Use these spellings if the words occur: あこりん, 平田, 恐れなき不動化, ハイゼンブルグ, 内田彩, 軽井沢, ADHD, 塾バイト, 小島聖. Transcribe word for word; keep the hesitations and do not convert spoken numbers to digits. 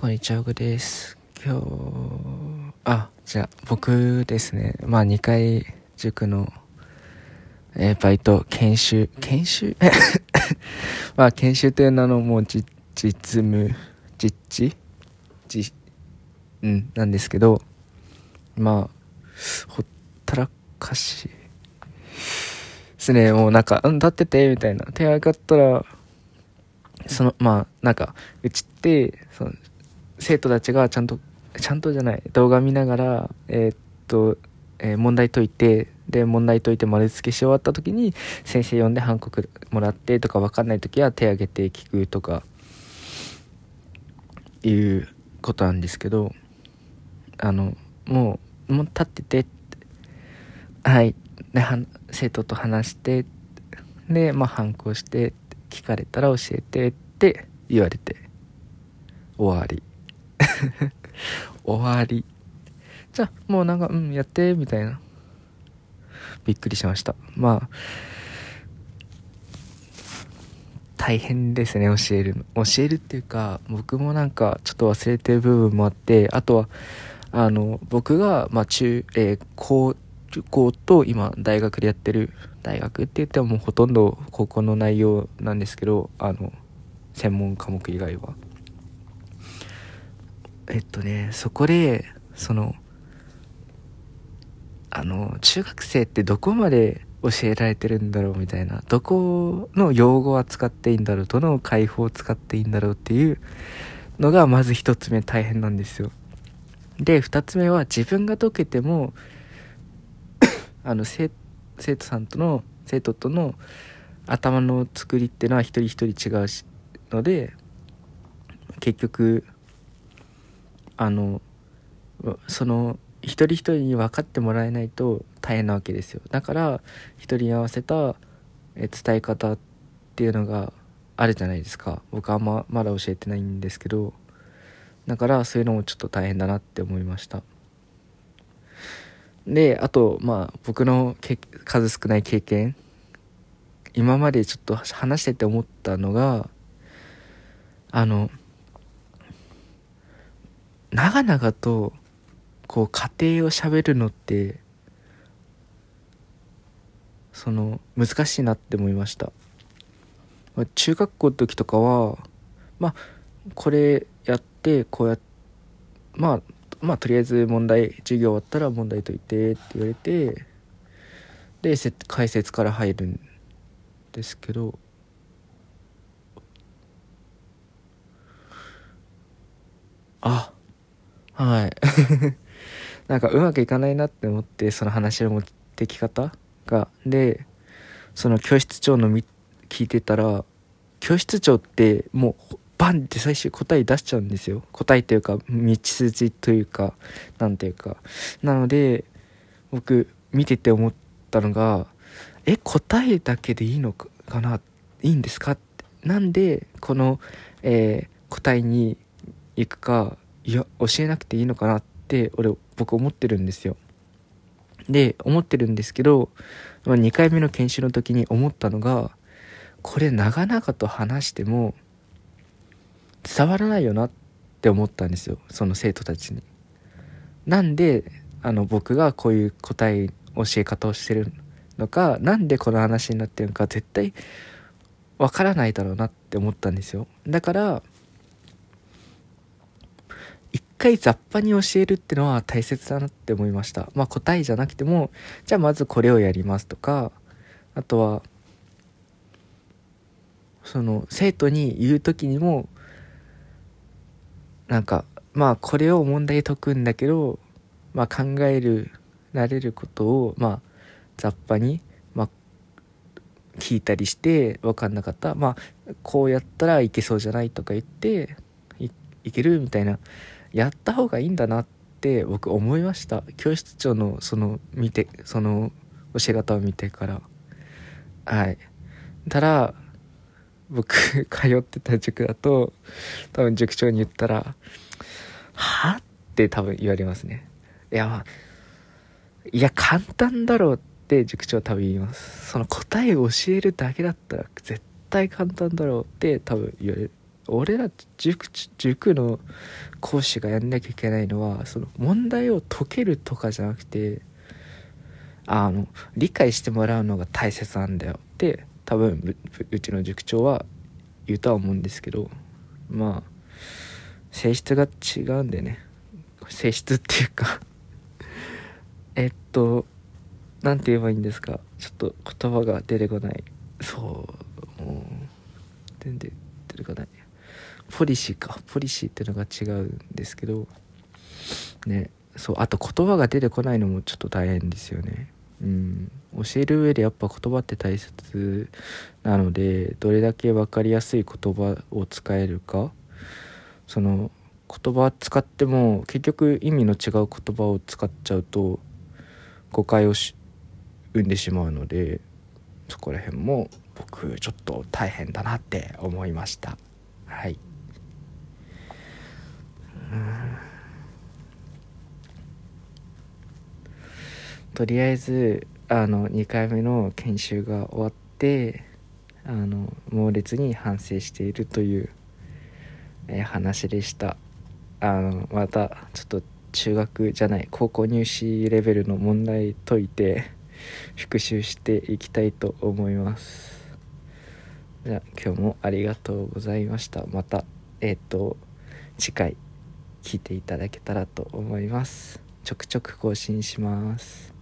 こんにちは、僕です。今日、あ、じゃあ僕ですね、まあにかい塾の、えー、バイト、研修、研修まあ研修という名のもう実務、実地実、うん、なんですけど、まあ、ほったらかしですね、もうなんか、うん、立ってて、みたいな。手上がったら、その、まあ、なんか、うちって、その、生徒たちがちゃんとちゃんとじゃない動画見ながらえー、っと、えー、問題解いてで問題解いて丸付けし終わった時に先生呼んでハンコもらってとか分かんない時は手挙げて聞くとかいうことなんですけど、あのもうもう立っててはいでは生徒と話してでまあハンコして聞かれたら教えてって言われて終わり。終わり。じゃあもうなんかうんやってみたいな。びっくりしました。まあ大変ですね、教えるの教えるっていうか僕もなんかちょっと忘れてる部分もあって、あとはあの僕がまあ中、えー、高校と今大学でやってる、大学って言ってももうほとんど高校の内容なんですけど、あの専門科目以外は。えっとね、そこでそのあの中学生ってどこまで教えられてるんだろうみたいな、どこの用語は使っていいんだろう、どの解法を使っていいんだろうっていうのがまず一つ目大変なんですよ。で二つ目は自分が解けてもあの生徒さんとの生徒との頭の作りっていうのは一人一人違うので、結局あのその一人一人に分かってもらえないと大変なわけですよ。だから一人に合わせた伝え方っていうのがあるじゃないですか。僕はあんままだ教えてないんですけど、だからそういうのもちょっと大変だなって思いました。であとまあ僕の数少ない経験、今までちょっと話してて思ったのがあの長々とこう家庭を喋るのってその難しいなって思いました。中学校の時とかはまあこれやってこうやっまあまあとりあえず問題授業終わったら問題解いてって言われてで解説から入るんですけど。あ。はいなんかうまくいかないなって思って、その話の持ってき方がでその教室長のみ聞いてたら、教室長ってもうバンって最終答え出しちゃうんですよ。答えというか道筋というかなんていうか、なので僕見てて思ったのがえ答えだけでいいのかな、いいんですかって、なんでこの、えー、答えに行くかいや教えなくていいのかなって俺僕思ってるんですよ。で思ってるんですけどにかいめの研修の時に思ったのが、これ長々と話しても伝わらないよなって思ったんですよ、その生徒たちに。なんであの僕がこういう答え教え方をしてるのか、なんでこの話になってるのか絶対わからないだろうなって思ったんですよ。だから一回雑把に教えるってのは大切だなって思いました。まあ答えじゃなくても、じゃあまずこれをやりますとか、あとはその生徒に言うときにもなんかまあこれを問題解くんだけど、まあ考える慣れることをまあ雑把にまあ聞いたりして分かんなかった、まあこうやったらいけそうじゃないとか言ってい、いけるみたいな。やった方がいいんだなって僕思いました。教室長のその見てその教え方を見てから。はいたら僕通ってた塾だと多分塾長に言ったらはって多分言われますね。いや、まあ、いや簡単だろうって塾長多分言います。その答えを教えるだけだったら絶対簡単だろうって多分言われ俺ら 塾, 塾の講師がやんなきゃいけないのはその問題を解けるとかじゃなくて、あの理解してもらうのが大切なんだよって多分うちの塾長は言うとは思うんですけど、まあ性質が違うんでね、性質っていうかえっとなんて言えばいいんですか、ちょっと言葉が出てこない、そうもう全然出てこない、ポリシーかポリシーっていうのが違うんですけどね。そう、あと言葉が出てこないのもちょっと大変ですよね。うん、教える上でやっぱ言葉って大切なので、どれだけ分かりやすい言葉を使えるか、その言葉使っても結局意味の違う言葉を使っちゃうと誤解をし生んでしまうので、そこら辺も僕ちょっと大変だなって思いました。はい。うーん、とりあえずあのにかいめの研修が終わって、あの猛烈に反省しているという、えー、話でした。あのまたちょっと中学じゃない高校入試レベルの問題解いて復習していきたいと思います。じゃあ今日もありがとうございました。またえっと次回聞いていただけたらと思います。ちょくちょく更新します。